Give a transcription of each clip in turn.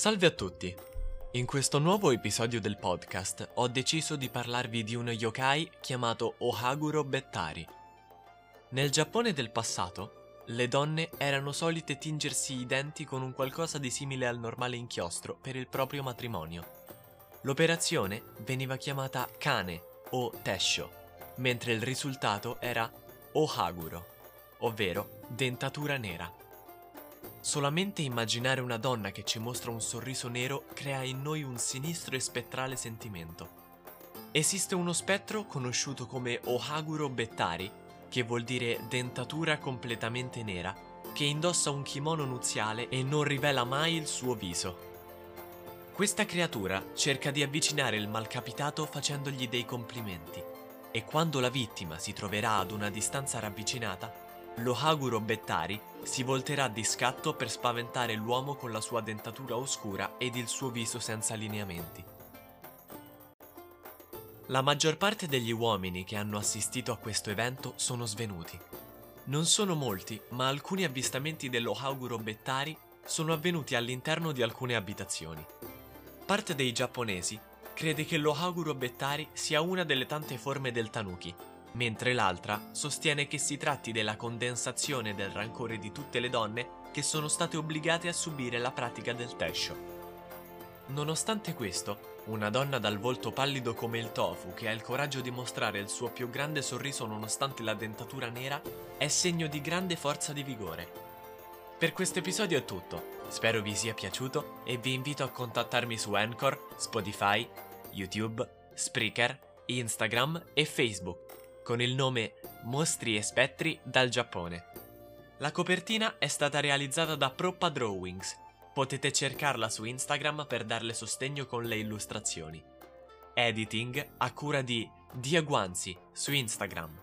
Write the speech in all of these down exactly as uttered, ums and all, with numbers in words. Salve a tutti! In questo nuovo episodio del podcast ho deciso di parlarvi di uno yokai chiamato Ohaguro Bettari. Nel Giappone del passato, le donne erano solite tingersi i denti con un qualcosa di simile al normale inchiostro per il proprio matrimonio. L'operazione veniva chiamata Kane o Tesho, mentre il risultato era Ohaguro, ovvero dentatura nera. Solamente immaginare una donna che ci mostra un sorriso nero crea in noi un sinistro e spettrale sentimento. Esiste uno spettro conosciuto come Ohaguro Bettari, che vuol dire dentatura completamente nera, che indossa un kimono nuziale e non rivela mai il suo viso. Questa creatura cerca di avvicinare il malcapitato facendogli dei complimenti, e quando la vittima si troverà ad una distanza ravvicinata, l'Ohaguro Bettari si volterà di scatto per spaventare l'uomo con la sua dentatura oscura ed il suo viso senza lineamenti. La maggior parte degli uomini che hanno assistito a questo evento sono svenuti. Non sono molti, ma alcuni avvistamenti dell'Ohaguro Bettari sono avvenuti all'interno di alcune abitazioni. Parte dei giapponesi crede che l'Ohaguro Bettari sia una delle tante forme del tanuki, mentre l'altra sostiene che si tratti della condensazione del rancore di tutte le donne che sono state obbligate a subire la pratica del tesho. Nonostante questo, una donna dal volto pallido come il tofu che ha il coraggio di mostrare il suo più grande sorriso nonostante la dentatura nera è segno di grande forza di vigore. Per questo episodio è tutto, spero vi sia piaciuto e vi invito a contattarmi su Anchor, Spotify, YouTube, Spreaker, Instagram e Facebook con il nome Mostri e Spettri dal Giappone. La copertina è stata realizzata da Proppa Drawings, potete cercarla su Instagram per darle sostegno con le illustrazioni. Editing a cura di Dieguanzi su Instagram.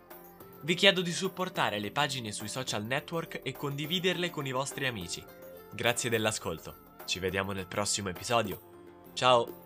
Vi chiedo di supportare le pagine sui social network e condividerle con i vostri amici. Grazie dell'ascolto, ci vediamo nel prossimo episodio. Ciao!